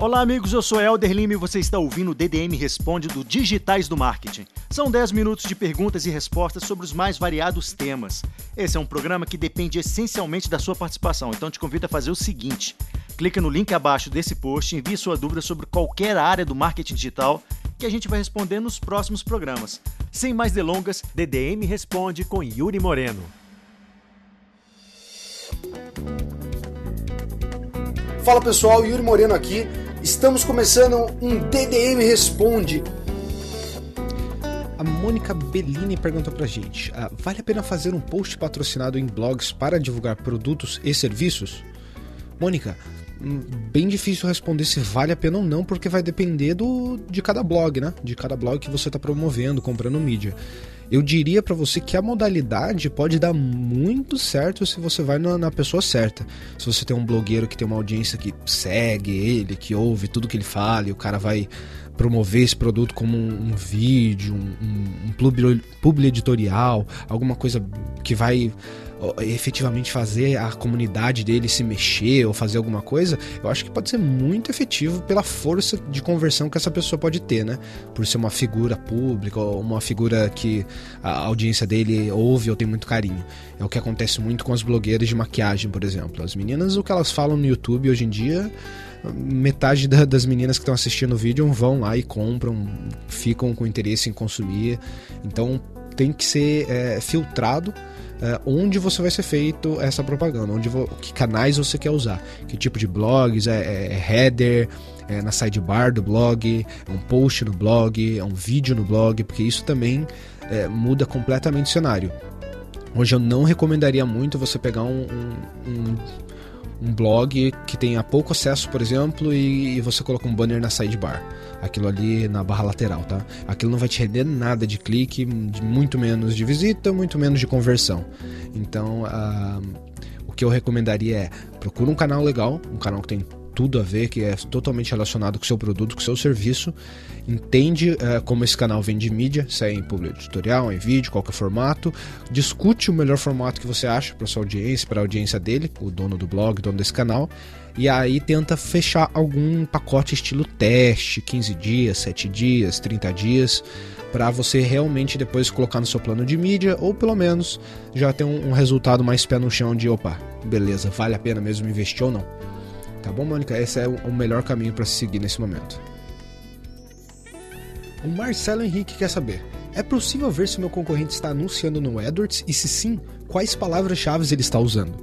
Olá amigos, eu sou Helder Lima e você está ouvindo o DDM Responde do Digitais do Marketing. São 10 minutos de perguntas e respostas sobre os mais variados temas. Esse é um programa que depende essencialmente da sua participação, então te convido a fazer o seguinte. Clica no link abaixo desse post e envie sua dúvida sobre qualquer área do marketing digital que a gente vai responder nos próximos programas. Sem mais delongas, DDM Responde com Yuri Moreno. Fala pessoal, Yuri Moreno aqui. Estamos começando um DDM Responde. A Mônica Bellini perguntou pra gente, vale a pena fazer um post patrocinado em blogs para divulgar produtos e serviços? Mônica, bem difícil responder se vale a pena ou não, porque vai depender de cada blog, né? De cada blog que você está promovendo, comprando mídia. Eu diria para você que a modalidade pode dar muito certo se você vai na pessoa certa. Se você tem um blogueiro que tem uma audiência que segue ele, que ouve tudo que ele fala, e o cara vai promover esse produto como um vídeo, um publi editorial, alguma coisa que vai efetivamente fazer a comunidade dele se mexer ou fazer alguma coisa, eu acho que pode ser muito efetivo pela força de conversão que essa pessoa pode ter, né? Por ser uma figura pública ou uma figura que a audiência dele ouve ou tem muito carinho. É o que acontece muito com as blogueiras de maquiagem, por exemplo. As meninas, o que elas falam no YouTube hoje em dia, metade das meninas que estão assistindo o vídeo vão lá e compram, ficam com interesse em consumir. Então tem que ser filtrado onde você vai ser feito essa propaganda, que canais você quer usar, que tipo de blogs, header, na sidebar do blog, é um post no blog, é um vídeo no blog, porque isso também muda completamente o cenário. Hoje eu não recomendaria muito você pegar um blog que tenha pouco acesso, por exemplo, e você coloca um banner na sidebar, aquilo ali na barra lateral, tá? Aquilo não vai te render nada de clique, muito menos de visita, muito menos de conversão. Então, o que eu recomendaria é, procura um canal legal, um canal que tem tudo a ver, que é totalmente relacionado com o seu produto, com o seu serviço, entende como esse canal vende mídia, se é em publi editorial, em vídeo, qualquer formato, discute o melhor formato que você acha para sua audiência, para a audiência dele, o dono do blog, o dono desse canal, e aí tenta fechar algum pacote estilo teste, 15 dias, 7 dias, 30 dias, para você realmente depois colocar no seu plano de mídia, ou pelo menos já ter um resultado mais pé no chão de, opa, beleza, vale a pena mesmo investir ou não. Tá bom, Mônica? Esse é o melhor caminho para se seguir nesse momento. O Marcelo Henrique quer saber: é possível ver se meu concorrente está anunciando no AdWords? E se sim, quais palavras-chave ele está usando?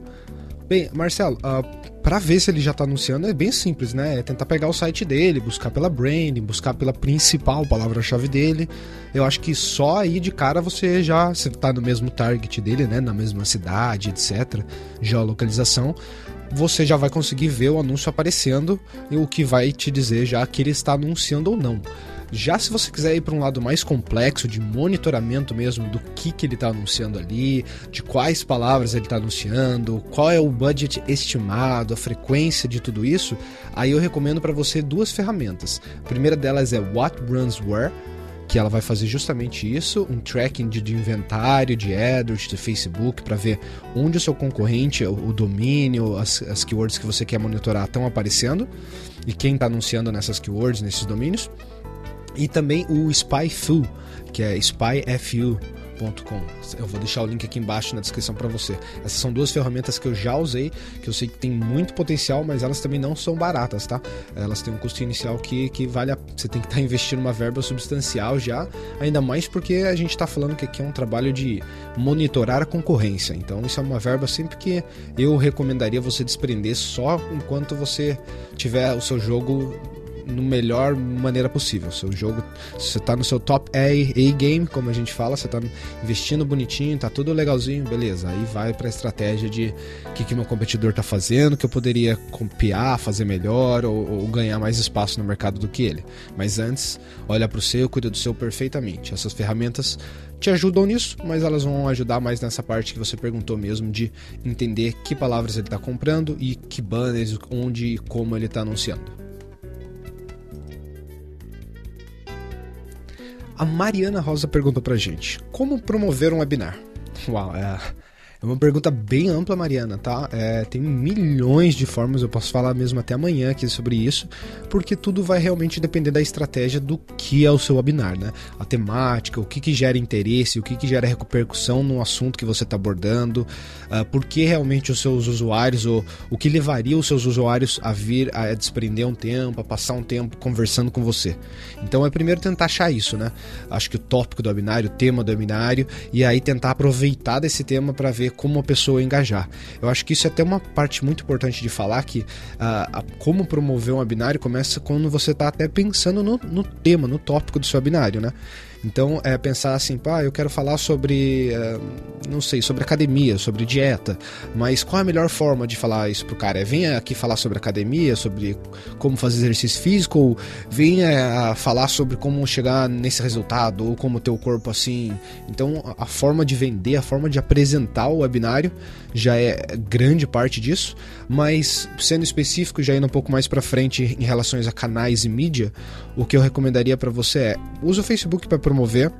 Bem, Marcelo, para ver se ele já está anunciando é bem simples, né? É tentar pegar o site dele, buscar pela branding, buscar pela principal palavra-chave dele. Eu acho que só aí de cara você já está no mesmo target dele, né? Na mesma cidade, etc. Geolocalização. Você já vai conseguir ver o anúncio aparecendo, e o que vai te dizer já que ele está anunciando ou não. Já se você quiser ir para um lado mais complexo, de monitoramento mesmo, do que ele está anunciando ali, de quais palavras ele está anunciando, qual é o budget estimado, a frequência de tudo isso, aí eu recomendo para você duas ferramentas. A primeira delas é What Runs Where, que ela vai fazer justamente isso, um tracking de inventário, de AdWords, de Facebook, para ver onde o seu concorrente, o domínio, as keywords que você quer monitorar estão aparecendo e quem está anunciando nessas keywords, nesses domínios. E também o SpyFu, que é SpyFu.com. Eu vou deixar o link aqui embaixo na descrição para você. Essas são duas ferramentas que eu já usei, que eu sei que tem muito potencial, mas elas também não são baratas, tá? Elas têm um custo inicial que vale a... Você tem que estar investindo uma verba substancial já, ainda mais porque a gente está falando que aqui é um trabalho de monitorar a concorrência. Então isso é uma verba sempre que eu recomendaria você desprender só enquanto você tiver o seu jogo no melhor maneira possível. Seu jogo, você tá no seu top A game, como a gente fala, você tá investindo bonitinho, tá tudo legalzinho, beleza. Aí vai pra estratégia de o que meu competidor tá fazendo, que eu poderia copiar, fazer melhor ou ganhar mais espaço no mercado do que ele. Mas antes, olha pro seu, cuida do seu perfeitamente. Essas ferramentas te ajudam nisso, mas elas vão ajudar mais nessa parte que você perguntou mesmo, de entender que palavras ele tá comprando e que banners, onde e como ele tá anunciando. A Mariana Rosa perguntou pra gente: como promover um webinar? Uau, É uma pergunta bem ampla, Mariana, tá? Tem milhões de formas, eu posso falar mesmo até amanhã aqui sobre isso, porque tudo vai realmente depender da estratégia do que é o seu webinar, né? A temática, o que gera interesse, o que gera repercussão no assunto que você está abordando, por que realmente os seus usuários, ou o que levaria os seus usuários a vir a desprender um tempo, a passar um tempo conversando com você. Então é primeiro tentar achar isso, né? Acho que o tópico do webinário, o tema do webinário, e aí tentar aproveitar desse tema para ver como a pessoa engajar. Eu acho que isso é até uma parte muito importante de falar, que como promover um webinário começa quando você está até pensando no tema, no tópico do seu webinário, né? Então, pensar assim, pá, eu quero falar sobre, não sei, sobre academia, sobre dieta, mas qual é a melhor forma de falar isso pro cara? Venha aqui falar sobre academia, sobre como fazer exercício físico, ou venha falar sobre como chegar nesse resultado, ou como ter o corpo assim. Então, a forma de vender, a forma de apresentar o webinário já é grande parte disso, mas sendo específico, já indo um pouco mais pra frente em relação a canais e mídia, o que eu recomendaria para você é, usa o Facebook para promover,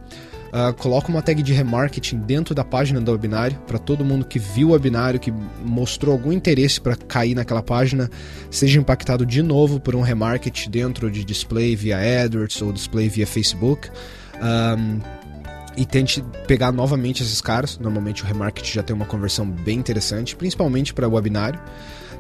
coloca uma tag de remarketing dentro da página do webinário para todo mundo que viu o webinário, que mostrou algum interesse para cair naquela página, seja impactado de novo por um remarketing dentro de display via AdWords ou display via Facebook, e tente pegar novamente esses caras. Normalmente o remarketing já tem uma conversão bem interessante, principalmente para webinário,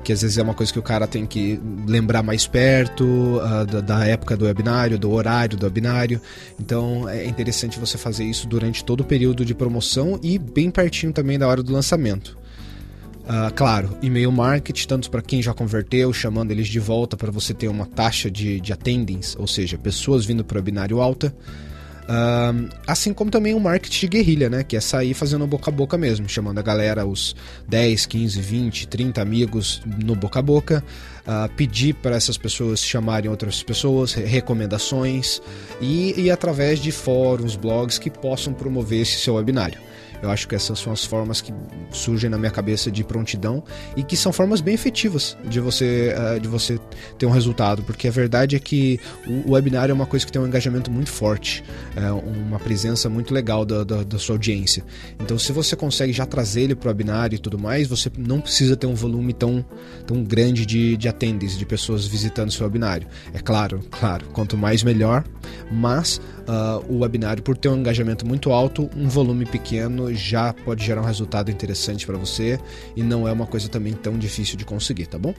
que às vezes é uma coisa que o cara tem que lembrar mais perto da época do webinário, do horário do webinário. Então é interessante você fazer isso durante todo o período de promoção e bem pertinho também da hora do lançamento. Claro, e-mail marketing, tanto para quem já converteu, chamando eles de volta para você ter uma taxa de attendance, ou seja, pessoas vindo para o webinário alta. Assim como também o marketing de guerrilha, né? Que é sair fazendo boca a boca mesmo, chamando a galera, os 10, 15, 20, 30 amigos no boca a boca, pedir para essas pessoas chamarem outras pessoas, recomendações e através de fóruns, blogs que possam promover esse seu webinário. Eu acho que essas são as formas que surgem na minha cabeça de prontidão e que são formas bem efetivas de você ter um resultado, porque a verdade é que o webinário é uma coisa que tem um engajamento muito forte, uma presença muito legal da sua audiência. Então, se você consegue já trazer ele para o webinário e tudo mais, você não precisa ter um volume tão grande de attendees, de pessoas visitando o seu webinário. É claro, quanto mais melhor, mas o webinário, por ter um engajamento muito alto, um volume pequeno já pode gerar um resultado interessante para você, e não é uma coisa também tão difícil de conseguir, tá bom?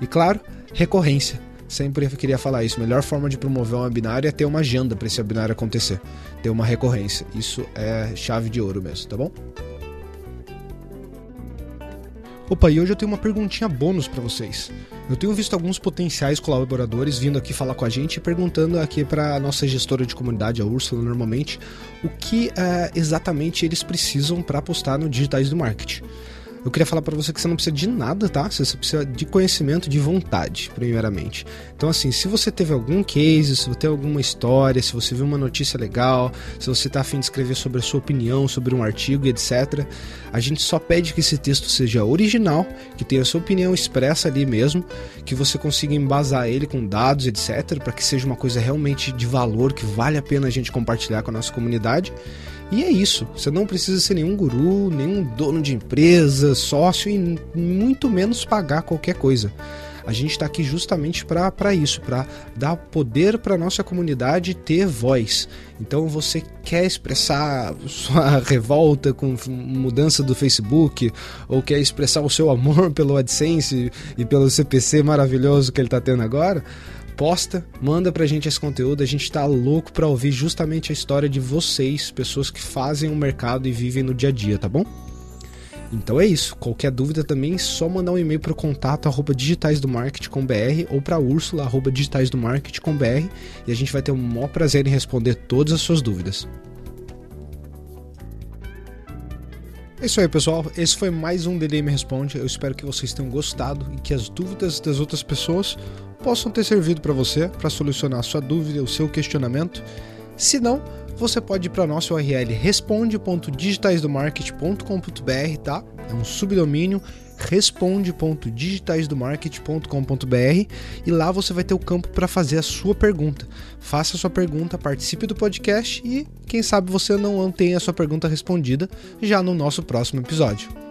E claro, recorrência. Sempre queria falar isso. A melhor forma de promover um webinário é ter uma agenda para esse webinário acontecer, ter uma recorrência. Isso é chave de ouro mesmo, tá bom? Opa, e hoje eu tenho uma perguntinha bônus para vocês. Eu tenho visto alguns potenciais colaboradores vindo aqui falar com a gente e perguntando aqui para a nossa gestora de comunidade, a Úrsula, normalmente, o que exatamente eles precisam para postar no Digitais do Marketing. Eu queria falar para você que você não precisa de nada, tá? Você precisa de conhecimento, de vontade, primeiramente. Então, assim, se você teve algum case, se você tem alguma história, se você viu uma notícia legal, se você tá afim de escrever sobre a sua opinião, sobre um artigo, etc., a gente só pede que esse texto seja original, que tenha a sua opinião expressa ali mesmo, que você consiga embasar ele com dados, etc., para que seja uma coisa realmente de valor, que vale a pena a gente compartilhar com a nossa comunidade. E é isso, você não precisa ser nenhum guru, nenhum dono de empresa, sócio e muito menos pagar qualquer coisa. A gente está aqui justamente para isso, para dar poder para a nossa comunidade ter voz. Então, você quer expressar sua revolta com mudança do Facebook, ou quer expressar o seu amor pelo AdSense e pelo CPC maravilhoso que ele está tendo agora? Posta, manda pra gente esse conteúdo, a gente tá louco pra ouvir justamente a história de vocês, pessoas que fazem o mercado e vivem no dia a dia, tá bom? Então é isso, qualquer dúvida também é só mandar um e-mail pro contato @digitaisdomarketing.com.br ou pra Úrsula @digitaisdomarketing.com.br e a gente vai ter o maior prazer em responder todas as suas dúvidas. É isso aí, pessoal, esse foi mais um DDM Responde, eu espero que vocês tenham gostado e que as dúvidas das outras pessoas possam ter servido para você, para solucionar a sua dúvida, o seu questionamento. Se não, você pode ir para a nossa URL responde.digitaisdomarketing.com.br, tá? É um subdomínio, responde.digitaisdomarketing.com.br, e lá você vai ter o campo para fazer a sua pergunta. Faça a sua pergunta, participe do podcast e quem sabe você não tenha a sua pergunta respondida já no nosso próximo episódio.